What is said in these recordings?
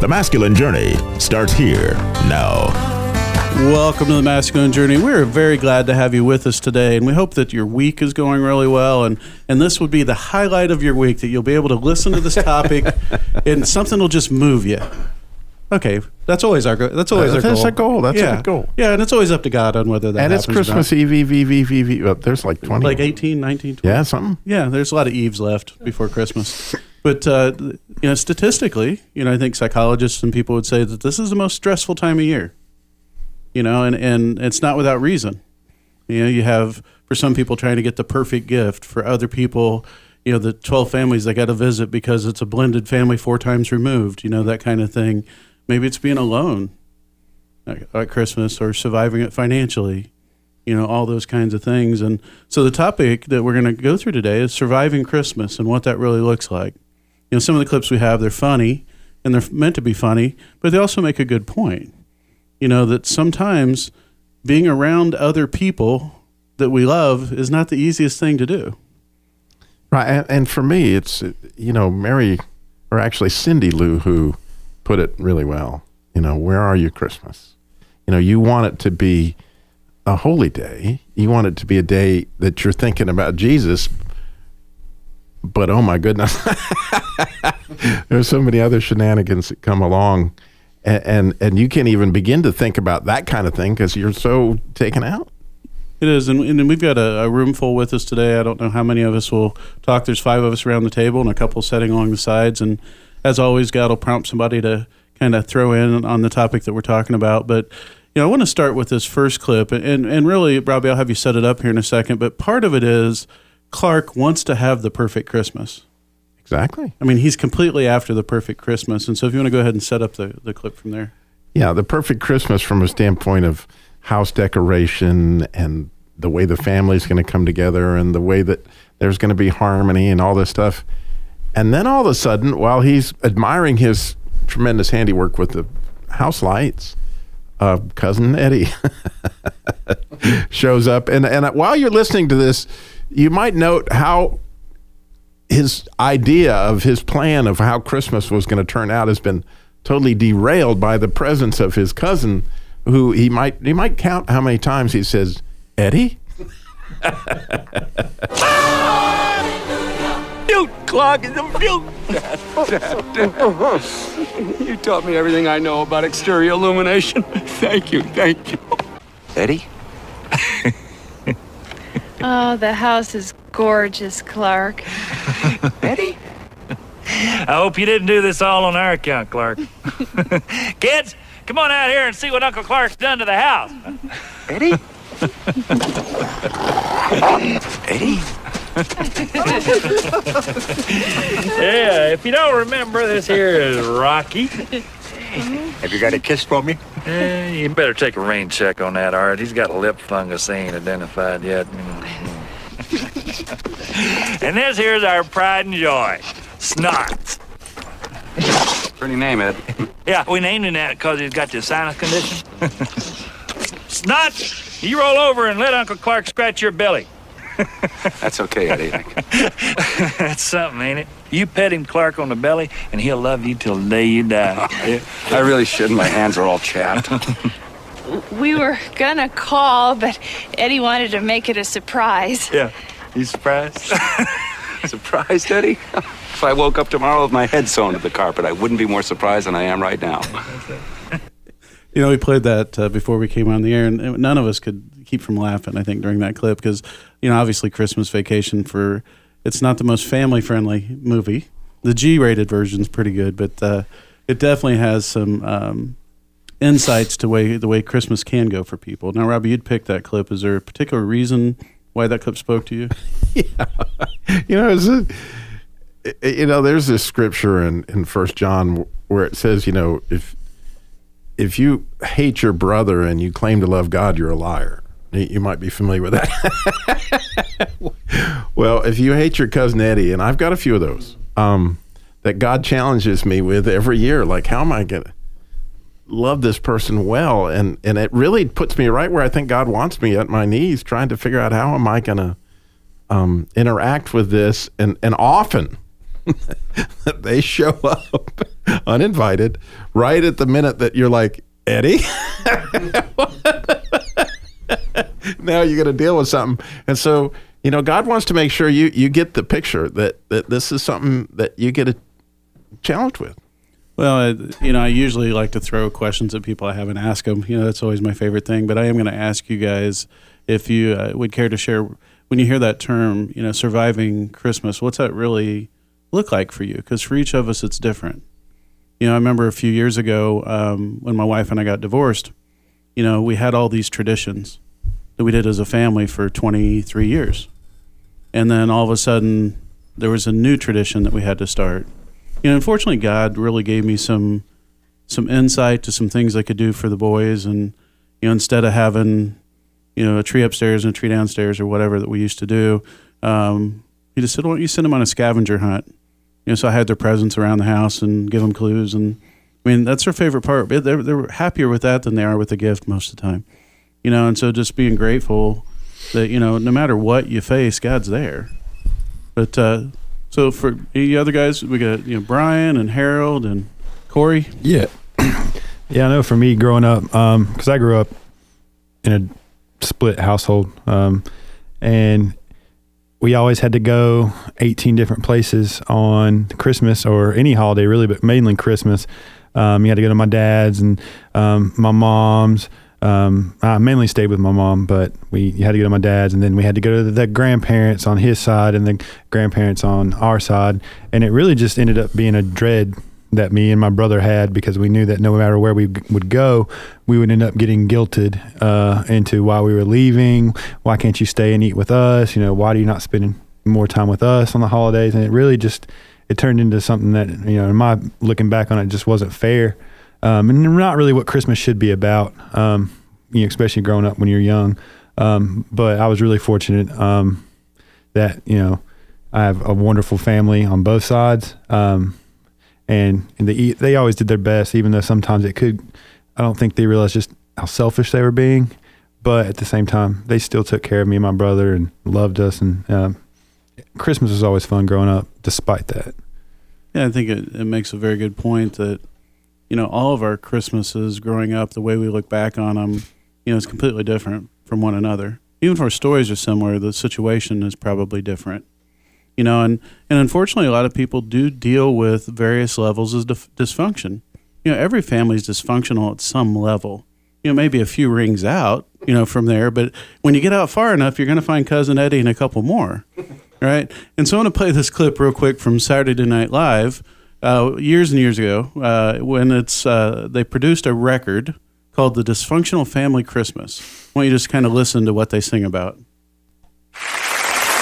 The Masculine Journey starts here now. Welcome to The Masculine Journey. We're very glad to have you with us today, and we hope that your week is going really well, and this would be the highlight of your week, that you'll be able to listen to this topic and something will just move you. Okay, that's always our goal. That's a good goal. Yeah, and it's always up to God on whether that happens. And it's Christmas Eve, there's like 20. Like 18, 19, 20. Yeah, something. Yeah, there's a lot of Eves left before Christmas. But, statistically, I think psychologists and people would say that this is the most stressful time of year, and it's not without reason. You have, for some people, trying to get the perfect gift. For other people, the 12 families they got to visit because it's a blended family 4 times removed, that kind of thing. Maybe it's being alone at Christmas or surviving it financially, all those kinds of things. And so the topic that we're going to go through today is surviving Christmas and what that really looks like. Some of the clips we have, they're funny, and they're meant to be funny, but they also make a good point. That sometimes being around other people that we love is not the easiest thing to do. Right, and for me, it's, Cindy Lou Who put it really well. Where are you Christmas? You want it to be a holy day. You want it to be a day that you're thinking about Jesus, but oh my goodness, there's so many other shenanigans that come along, and you can't even begin to think about that kind of thing because you're so taken out. It is, and we've got a room full with us today. I don't know how many of us will talk. There's 5 of us around the table and a couple sitting along the sides, and as always, God will prompt somebody to kind of throw in on the topic that we're talking about. But I want to start with this first clip, and really, Robbie, I'll have you set it up here in a second, but part of it is Clark wants to have the perfect Christmas. Exactly. I mean, he's completely after the perfect Christmas. And so if you want to go ahead and set up the clip from there. Yeah, the perfect Christmas from a standpoint of house decoration and the way the family's going to come together and the way that there's going to be harmony and all this stuff. And then all of a sudden, while he's admiring his tremendous handiwork with the house lights, Cousin Eddie shows up. And while you're listening to this, you might note how his idea of his plan of how Christmas was going to turn out has been totally derailed by the presence of his cousin, who he might count how many times he says, Eddie? Mute, Clark, it's a mute. You taught me everything I know about exterior illumination. Thank you. Eddie? Oh, the house is gorgeous, Clark. Eddie? I hope you didn't do this all on our account, Clark. Kids, come on out here and see what Uncle Clark's done to the house. Eddie? Eddie? Yeah, if you don't remember, this here is Rocky. Have you got a kiss for me? You better take a rain check on that, all right? He's got a lip fungus that ain't identified yet. And this here's our pride and joy, Snot. Pretty name, Ed. Yeah, we named him that because he's got this sinus condition. Snot, you roll over and let Uncle Clark scratch your belly. That's okay, Eddie. That's something, ain't it? You pet him, Clark, on the belly, and he'll love you till the day you die. I really shouldn't. My hands are all chapped. We were going to call, but Eddie wanted to make it a surprise. Yeah. You surprised? Surprised, Eddie? If I woke up tomorrow with my head sewn to the carpet, I wouldn't be more surprised than I am right now. We played that before we came on the air, and none of us could keep from laughing, I think, during that clip because, obviously Christmas Vacation it's not the most family-friendly movie. The G-rated version's pretty good, but it definitely has some insights to the way Christmas can go for people. Now, Robbie, you'd pick that clip. Is there a particular reason why that clip spoke to you? Yeah. There's this scripture in 1 John where it says, if if you hate your brother and you claim to love God, you're a liar. You might be familiar with that. Well, if you hate your cousin Eddie, and I've got a few of those, that God challenges me with every year, like, how am I going to love this person well? And it really puts me right where I think God wants me, at my knees, trying to figure out how am I going to interact with this. And often they show up uninvited right at the minute that you're like, Eddie? Now you're going to deal with something. And so, you know, God wants to make sure you get the picture that this is something that you get challenged with. Well, you know, I usually like to throw questions at people I haven't asked them. You know, that's always my favorite thing. But I am going to ask you guys if you would care to share, when you hear that term, you know, surviving Christmas, what's that really look like for you? Because for each of us, it's different. You know, I remember a few years ago when my wife and I got divorced, you know, we had all these traditions that we did as a family for 23 years. And then all of a sudden, there was a new tradition that we had to start. You know, unfortunately, God really gave me some insight to some things I could do for the boys. And, you know, instead of having, you know, a tree upstairs and a tree downstairs or whatever that we used to do, he just said, why don't you send them on a scavenger hunt? You know, so I had their presents around the house and give them clues. And, I mean, that's their favorite part. They're happier with that than they are with the gift most of the time. You know, and so just being grateful that, you know, no matter what you face, God's there. But so for the other guys, we got, you know, Brian and Harold and Corey. Yeah. Yeah, I know for me growing up, because I grew up in a split household, and we always had to go 18 different places on Christmas or any holiday really, but mainly Christmas. You had to go to my dad's and my mom's. I mainly stayed with my mom, but we had to go to my dad's, and then we had to go to the grandparents on his side and the grandparents on our side. And it really just ended up being a dread that me and my brother had, because we knew that no matter where we would go, we would end up getting guilted into why we were leaving. Why can't you stay and eat with us? You know, why do you not spend more time with us on the holidays? And it really just, it turned into something that, you know, in my looking back on it, just wasn't fair. And not really what Christmas should be about, you know, especially growing up when you're young. But I was really fortunate that, you know, I have a wonderful family on both sides, and they always did their best, even though sometimes it could. I don't think they realized just how selfish they were being, but at the same time, they still took care of me and my brother and loved us. And Christmas was always fun growing up, despite that. Yeah, I think it makes a very good point that, you know, all of our Christmases growing up, the way we look back on them, you know, it's completely different from one another. Even if our stories are similar, the situation is probably different. You know, and unfortunately, a lot of people do deal with various levels of dysfunction. You know, every family is dysfunctional at some level. You know, maybe a few rings out, you know, from there. But when you get out far enough, you're going to find Cousin Eddie and a couple more, right? And so I want to play this clip real quick from Saturday Night Live. Years and years ago, when they produced a record called The Dysfunctional Family Christmas. Why don't you just kind of listen to what they sing about?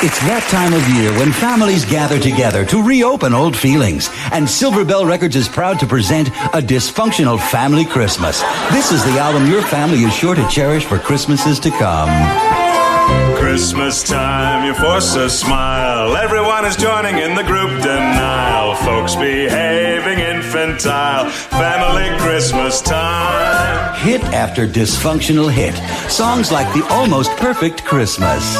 It's that time of year when families gather together to reopen old feelings. And Silver Bell Records is proud to present A Dysfunctional Family Christmas. This is the album your family is sure to cherish for Christmases to come. Christmas time, you force a smile. Everyone is joining in the group denial. Folks behaving infantile. Family Christmas time. Hit after dysfunctional hit. Songs like The Almost Perfect Christmas.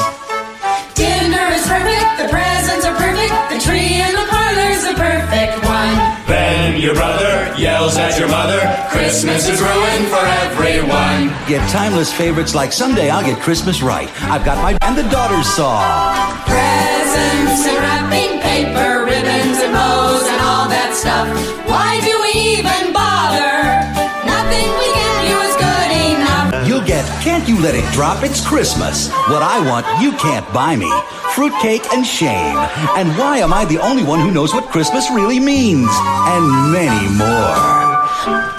Dinner is perfect, the presents are perfect, the tree in the parlor's a perfect one. Then your brother yells at your mother, Christmas is ruined for everyone. Get timeless favorites like Someday I'll Get Christmas Right, I've Got My, and the Daughter's Song. Presents and wrapping paper, ribbons and bows and all that stuff. Why do we even bother? Nothing we give you is good enough. You'll get Can't You Let It Drop? It's Christmas. What I Want You Can't Buy Me. Fruitcake and Shame. And Why Am I the Only One Who Knows What Christmas Really Means? And many more.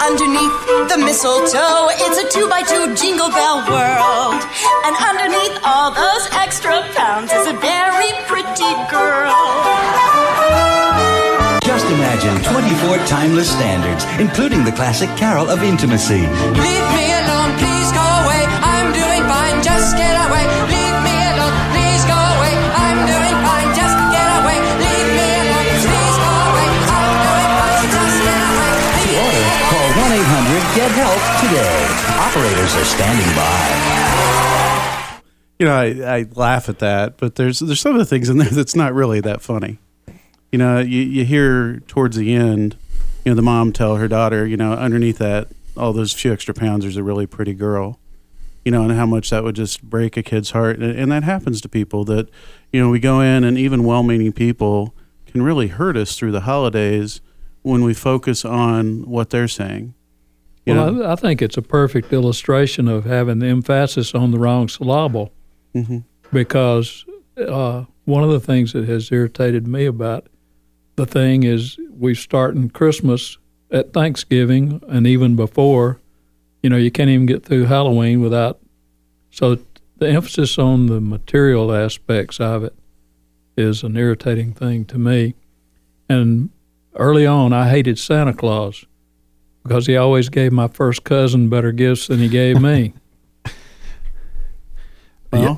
Underneath the mistletoe, it's a 2x2 jingle bell world. And underneath all those extra pounds is a very pretty girl. Just imagine 24 your timeless standards, including the classic carol of intimacy. Leave me alone, please go away. I'm doing fine, just get away. Leave me alone, please go away. I'm doing fine, just get away. Leave me alone, please go away. I'm doing fine, just get away. To order, call 1-800-GET-HELP today. Operators are standing by. You know, I laugh at that, but there's some of the things in there that's not really that funny. You know, you hear towards the end, you know, the mom tell her daughter, you know, underneath that, all those few extra pounds, there's a really pretty girl. You know, and how much that would just break a kid's heart. And that happens to people that, you know, we go in and even well-meaning people can really hurt us through the holidays when we focus on what they're saying. You know? Well, I think it's a perfect illustration of having the emphasis on the wrong syllable. Mm-hmm. Because one of the things that has irritated me about the thing is we start in Christmas at Thanksgiving and even before, you know, you can't even get through Halloween without. So the emphasis on the material aspects of it is an irritating thing to me. And early on, I hated Santa Claus because he always gave my first cousin better gifts than he gave me. Well, yeah.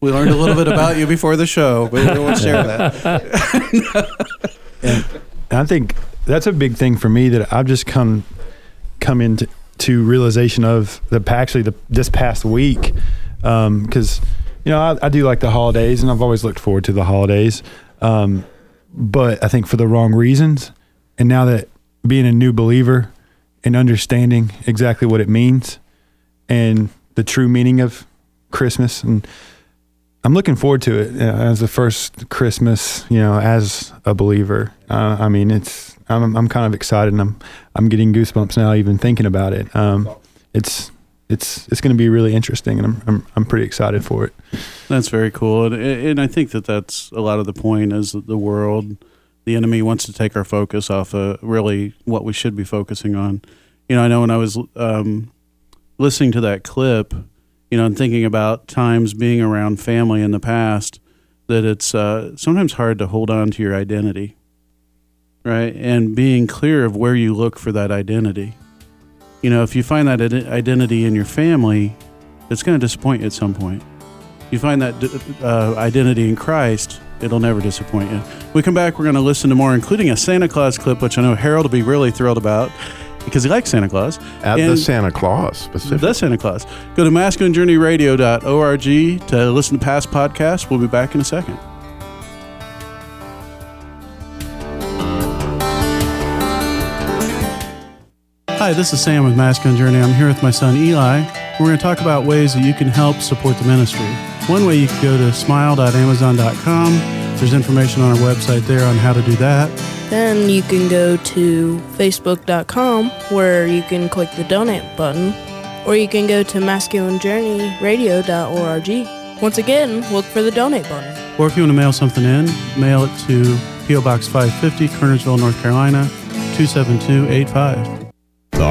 We learned a little bit about you before the show, but we won't share that. And I think that's a big thing for me that I've just come into realization of this past week, because you know I do like the holidays and I've always looked forward to the holidays, but I think for the wrong reasons. And now that being a new believer and understanding exactly what it means and the true meaning of Christmas, and I'm looking forward to it as the first Christmas, you know, as a believer. I mean, I'm kind of excited, and I'm getting goosebumps now even thinking about it. It's going to be really interesting, and I'm pretty excited for it. That's very cool, and I think that's a lot of the point is that the world, the enemy wants to take our focus off of really what we should be focusing on. You know, I know when I was listening to that clip, you know, and thinking about times being around family in the past, that it's sometimes hard to hold on to your identity, right? And being clear of where you look for that identity. You know, if you find that identity in your family, it's going to disappoint you at some point. You find that identity in Christ, it'll never disappoint you. When we come back, we're going to listen to more, including a Santa Claus clip, which I know Harold will be really thrilled about, because he likes Santa Claus. The Santa Claus, specifically. The Santa Claus. Go to masculinejourneyradio.org to listen to past podcasts. We'll be back in a second. Hi, this is Sam with Masculine Journey. I'm here with my son, Eli. We're going to talk about ways that you can help support the ministry. One way you can go to smile.amazon.com. There's information on our website there on how to do that. Then you can go to facebook.com where you can click the donate button, or you can go to masculinejourneyradio.org. Once again, look for the donate button. Or if you want to mail something in, mail it to P.O. Box 550, Kernersville, North Carolina, 27285. The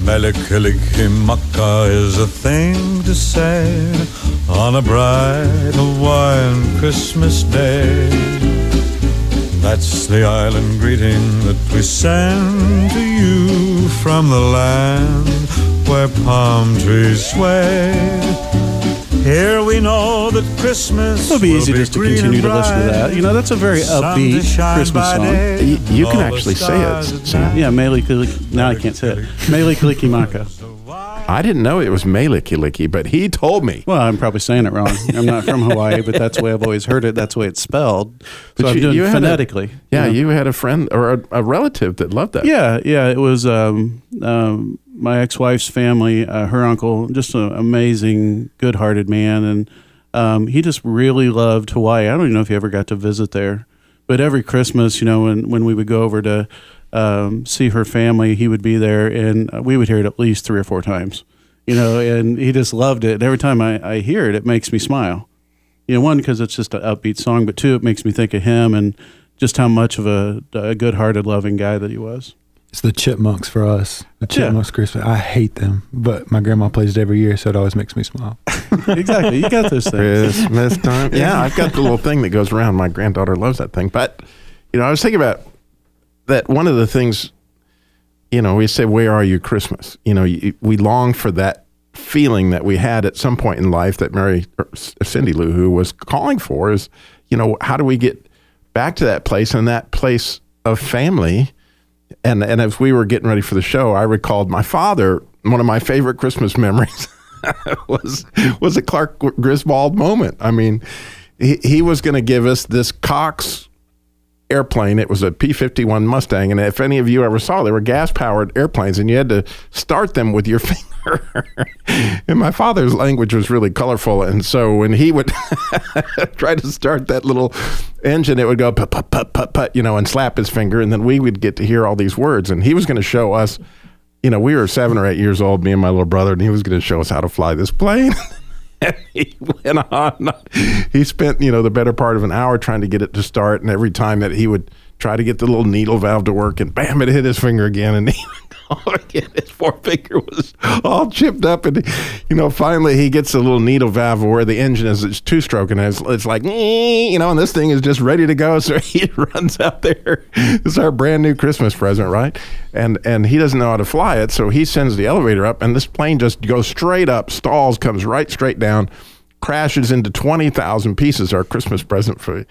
Mele Kalikimaka is a thing to say on a bright Hawaiian Christmas day. That's the island greeting that we send to you from the land where palm trees sway. Here we know that Christmas. It'll be easy just to continue to listen to that. You know, that's a very upbeat Christmas song. You can actually say it, Sam. Yeah, Mele Kalikimaka. Now I can't say it. Mele Kalikimaka. I didn't know it was Mele Kalikimaka, but he told me. Well, I'm probably saying it wrong. I'm not from Hawaii, but that's the way I've always heard it. That's the way it's spelled. So I'm doing it phonetically. You had a friend or a relative that loved that. Yeah. It was my ex-wife's family, her uncle, just an amazing, good-hearted man, and he just really loved Hawaii. I don't even know if he ever got to visit there, but every Christmas, you know, when we would go over to see her family. He would be there, and we would hear it at least 3 or 4 times, you know, and he just loved it. And every time I hear it, it makes me smile. You know, one, because it's just an upbeat song, but two, it makes me think of him and just how much of a good-hearted, loving guy that he was. It's the Chipmunks for us. The Chipmunks Christmas. I hate them, but my grandma plays it every year, so it always makes me smile. Exactly. You got those things. Christmas time. Yeah, I've got the little thing that goes around. My granddaughter loves that thing. But, you know, I was thinking about that one of the things, you know, we say, where are you Christmas? You know, we long for that feeling that we had at some point in life that Mary, or Cindy Lou Who was calling for is, you know, how do we get back to that place and that place of family? And as we were getting ready for the show, I recalled my father, one of my favorite Christmas memories was a Clark Griswold moment. I mean, he was going to give us this Cox airplane. It was a P-51 Mustang. And if any of you ever saw, they were gas-powered airplanes, and you had to start them with your finger. And my father's language was really colorful. And so when he would try to start that little engine, it would go put, put, put, put, put, you know, and slap his finger. And then we would get to hear all these words. And he was going to show us, you know, we were 7 or 8 years old, me and my little brother, and he was going to show us how to fly this plane. And he went on. He spent, you know, the better part of an hour trying to get it to start. And every time that he would try to get the little needle valve to work, and bam, it hit his finger again. And he would go again. His forefinger was all chipped up. And, you know, finally he gets the little needle valve where the engine is, it's 2-stroke, and it's like, you know, and this thing is just ready to go. So he runs out there. It's our brand new Christmas present, right? And he doesn't know how to fly it, so he sends the elevator up, and this plane just goes straight up, stalls, comes right straight down, crashes into 20,000 pieces, our Christmas present for,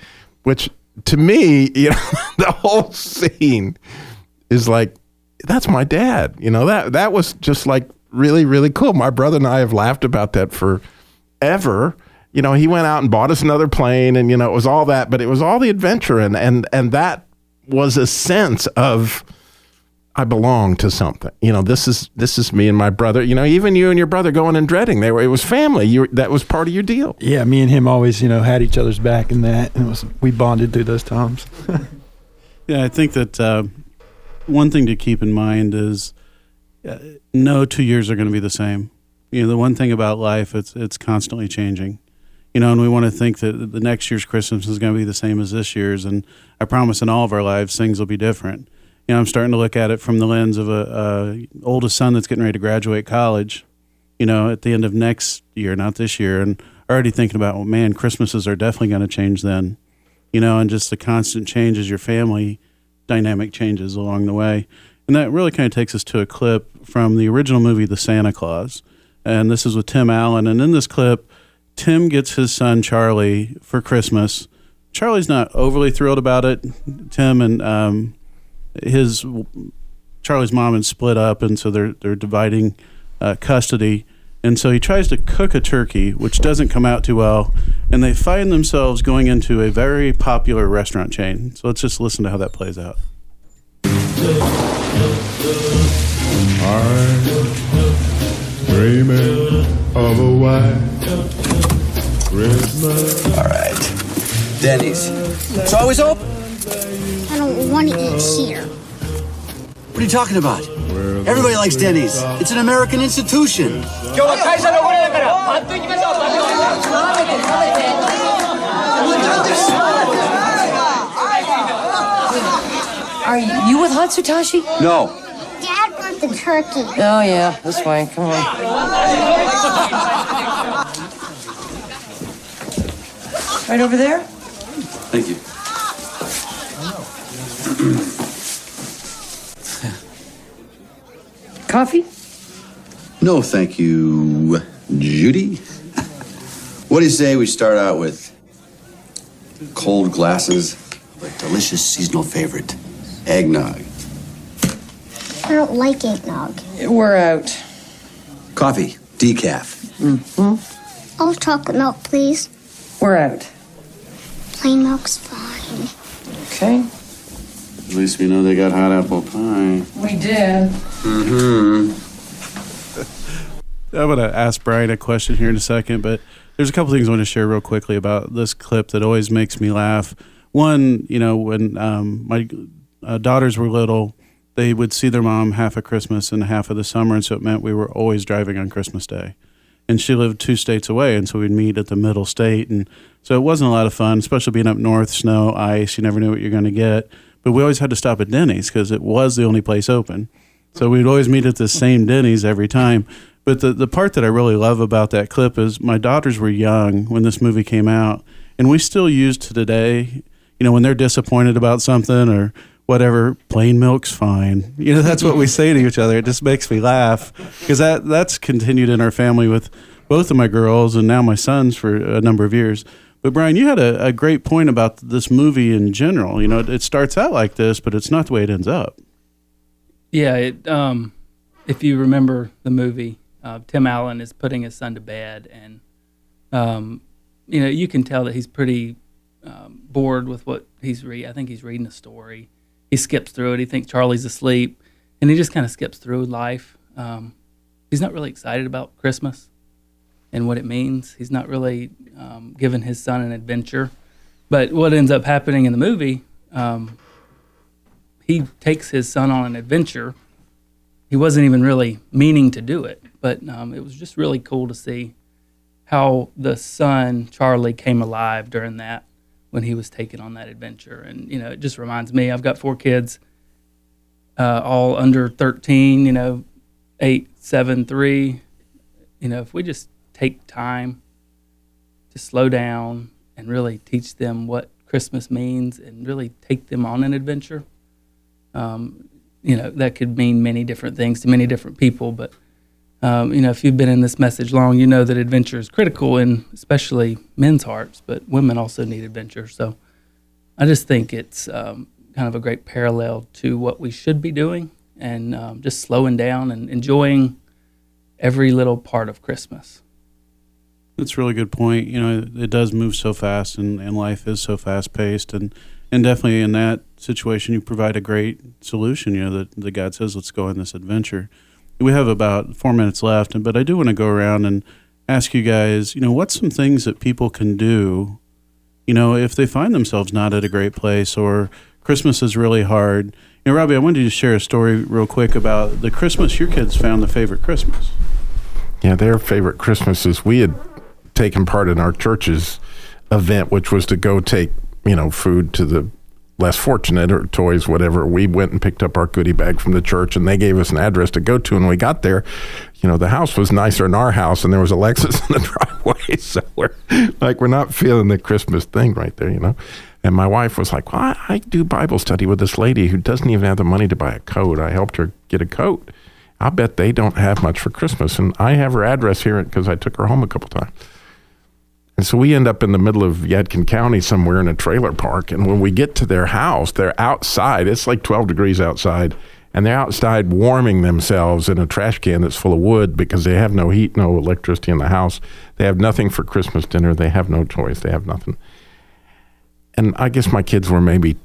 which to me, you know, the whole scene is like, that's my dad. You know, that was just like really, really cool. My brother and I have laughed about that forever. You know, he went out and bought us another plane, and, you know, it was all that, but it was all the adventure, and that was a sense of, I belong to something. You know, this is me and my brother. You know, even you and your brother going and dreading, it was family. That was part of your deal. Yeah, me and him always, you know, had each other's back in that, and we bonded through those times. Yeah, I think that one thing to keep in mind is no 2 years are going to be the same. You know, the one thing about life, it's constantly changing. You know, and we want to think that the next year's Christmas is going to be the same as this year's, and I promise in all of our lives things will be different. You know, I'm starting to look at it from the lens of a oldest son that's getting ready to graduate college, you know, at the end of next year, not this year, and already thinking about, well, man, Christmases are definitely going to change then, you know, and just the constant change as your family dynamic changes along the way. And that really kind of takes us to a clip from the original movie, The Santa Clause, and this is with Tim Allen. And in this clip, Tim gets his son Charlie for Christmas. Charlie's not overly thrilled about it. Tim and Charlie's mom had split up, and so they're dividing custody, and so he tries to cook a turkey, which doesn't come out too well, and they find themselves going into a very popular restaurant chain. So let's just listen to how that plays out. I'm dreaming of a white Christmas. All right, Denny's. It's always open. I don't want to eat here. What are you talking about? Everybody likes Denny's. It's an American institution. Are you with Hatsutashi? No. Dad wants the turkey. Oh, yeah, this way. Come on. Right over there? Thank you. Coffee? No, thank you, Judy. What do you say we start out with cold glasses of a delicious seasonal favorite, eggnog? I don't like eggnog. We're out. Coffee, decaf. Mm-hmm. I'll chocolate milk, please. We're out. Plain milk's fine. Okay. At least we know they got hot apple pie. We did. Mm-hmm. I'm going to ask Brian a question here in a second, but there's a couple things I want to share real quickly about this clip that always makes me laugh. One, you know, when my daughters were little, they would see their mom half of Christmas and half of the summer, and so it meant we were always driving on Christmas Day. And she lived 2 states away, and so we'd meet at the middle state. And so it wasn't a lot of fun, especially being up north, snow, ice. You never knew what you're going to get. But we always had to stop at Denny's because it was the only place open. So we'd always meet at the same Denny's every time. But the part that I really love about that clip is my daughters were young when this movie came out, and we still use to today, you know, when they're disappointed about something or whatever, plain milk's fine. You know, that's what we say to each other. It just makes me laugh because that's continued in our family with both of my girls and now my sons for a number of years. But Brian, you had a great point about this movie in general. You know, it starts out like this, but it's not the way it ends up. Yeah, if you remember the movie, Tim Allen is putting his son to bed, and you know, you can tell that he's pretty bored with what he's reading. I think he's reading a story. He skips through it. He thinks Charlie's asleep, and he just kind of skips through life. He's not really excited about Christmas and what it means. He's not really giving his son an adventure. But what ends up happening in the movie, he takes his son on an adventure. He wasn't even really meaning to do it, but it was just really cool to see how the son, Charlie, came alive during that, when he was taken on that adventure. And, you know, it just reminds me, I've got 4 kids, all under 13, you know, 8, 7, 3. You know, if we just take time to slow down and really teach them what Christmas means and really take them on an adventure, you know, that could mean many different things to many different people. But, you know, if you've been in this message long, you know that adventure is critical, in especially men's hearts, but women also need adventure. So I just think it's kind of a great parallel to what we should be doing, and just slowing down and enjoying every little part of Christmas. That's a really good point. You know, it does move so fast, and life is so fast-paced. And definitely in that situation, you provide a great solution, you know, that God says, let's go on this adventure. We have about 4 minutes left, but I do want to go around and ask you guys, you know, what's some things that people can do, you know, if they find themselves not at a great place or Christmas is really hard. You know, Robbie, I wanted you to share a story real quick about the Christmas your kids found their favorite Christmas. Yeah, their favorite Christmas is we had taken part in our church's event, which was to go take, you know, food to the less fortunate or toys, whatever. We went and picked up our goodie bag from the church, and they gave us an address to go to. And when we got there, you know, the house was nicer than our house, and there was a Lexus in the driveway. So we're not feeling the Christmas thing right there, you know. And my wife was like, well, I do Bible study with this lady who doesn't even have the money to buy a coat. I helped her get a coat. I bet they don't have much for Christmas. And I have her address here because I took her home a couple times. And so we end up in the middle of Yadkin County somewhere in a trailer park. And when we get to their house, they're outside. It's like 12 degrees outside. And they're outside warming themselves in a trash can that's full of wood because they have no heat, no electricity in the house. They have nothing for Christmas dinner. They have no toys. They have nothing. And I guess my kids were maybe,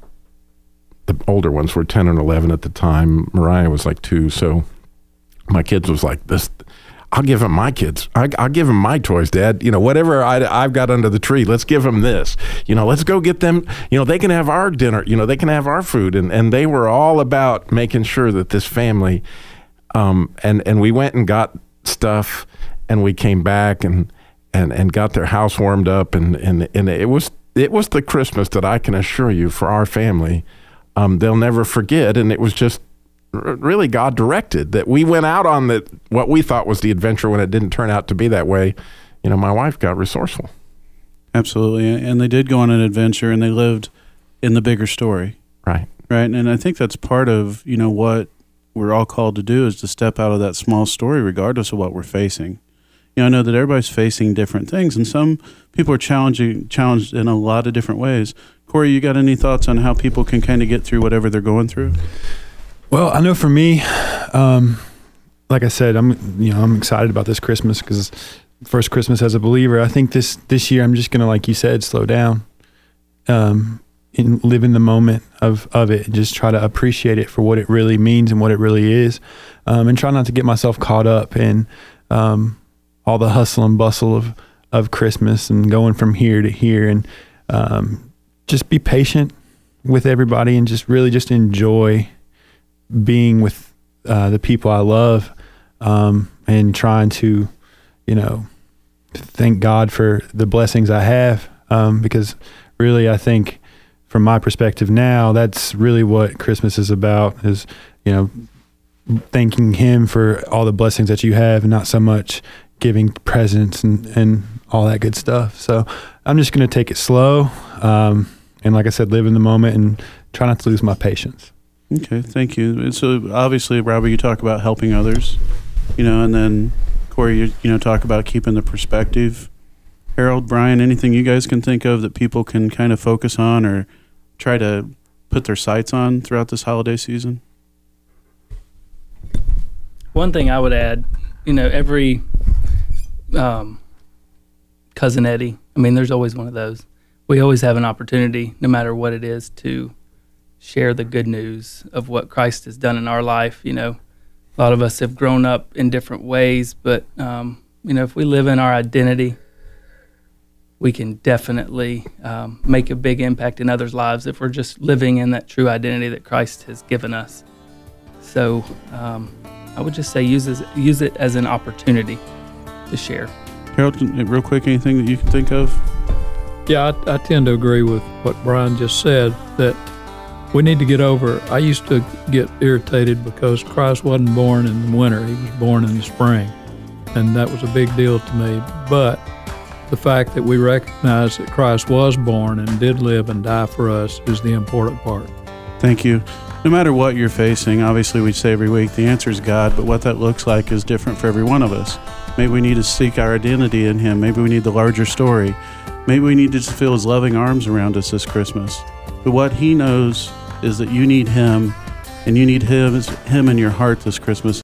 the older ones were 10 and 11 at the time. Mariah was like 2. So my kids was like, this... I'll give them my kids. I'll give them my toys, Dad. You know, whatever I've got under the tree, let's give them this. You know, let's go get them. You know, they can have our dinner. You know, they can have our food. And they were all about making sure that this family, and we went and got stuff, and we came back and got their house warmed up. And it was the Christmas that I can assure you for our family, they'll never forget. And it was just, really God directed that we went out on what we thought was the adventure when it didn't turn out to be that way. You know, my wife got resourceful. Absolutely. And they did go on an adventure, and they lived in the bigger story. Right. Right. And I think that's part of, you know, what we're all called to do is to step out of that small story, regardless of what we're facing. You know, I know that everybody's facing different things, and some people are challenged in a lot of different ways. Corey, you got any thoughts on how people can kind of get through whatever they're going through? Well, I know for me, like I said, I'm excited about this Christmas because first Christmas as a believer, I think this year I'm just gonna, like you said, slow down, and live in the moment of it, and just try to appreciate it for what it really means and what it really is, and try not to get myself caught up in all the hustle and bustle of Christmas and going from here to here, and just be patient with everybody and just really just enjoy being with the people I love, and trying to, you know, thank God for the blessings I have, because really I think from my perspective now, that's really what Christmas is about, is, you know, thanking Him for all the blessings that you have and not so much giving presents and all that good stuff. So I'm just going to take it slow. And like I said, live in the moment and try not to lose my patience. Okay, thank you. And so obviously, Robert, you talk about helping others, you know, and then Corey, you know, talk about keeping the perspective. Harold, Brian, anything you guys can think of that people can kind of focus on or try to put their sights on throughout this holiday season? One thing I would add, you know, every Cousin Eddie, I mean, there's always one of those. We always have an opportunity, no matter what it is, to share the good news of what Christ has done in our life. You know, a lot of us have grown up in different ways, but, you know, if we live in our identity, we can definitely make a big impact in others' lives if we're just living in that true identity that Christ has given us. So I would just say use it as an opportunity to share. Harold, real quick, anything that you can think of? Yeah, I tend to agree with what Brian just said, that we need to get over. I used to get irritated because Christ wasn't born in the winter. He was born in the spring, and that was a big deal to me. But the fact that we recognize that Christ was born and did live and die for us is the important part. Thank you. No matter what you're facing, obviously we say every week the answer is God, but what that looks like is different for every one of us. Maybe we need to seek our identity in Him. Maybe we need the larger story. Maybe we need to feel His loving arms around us this Christmas. But what He knows is that you need Him, and you need Him in your heart this Christmas.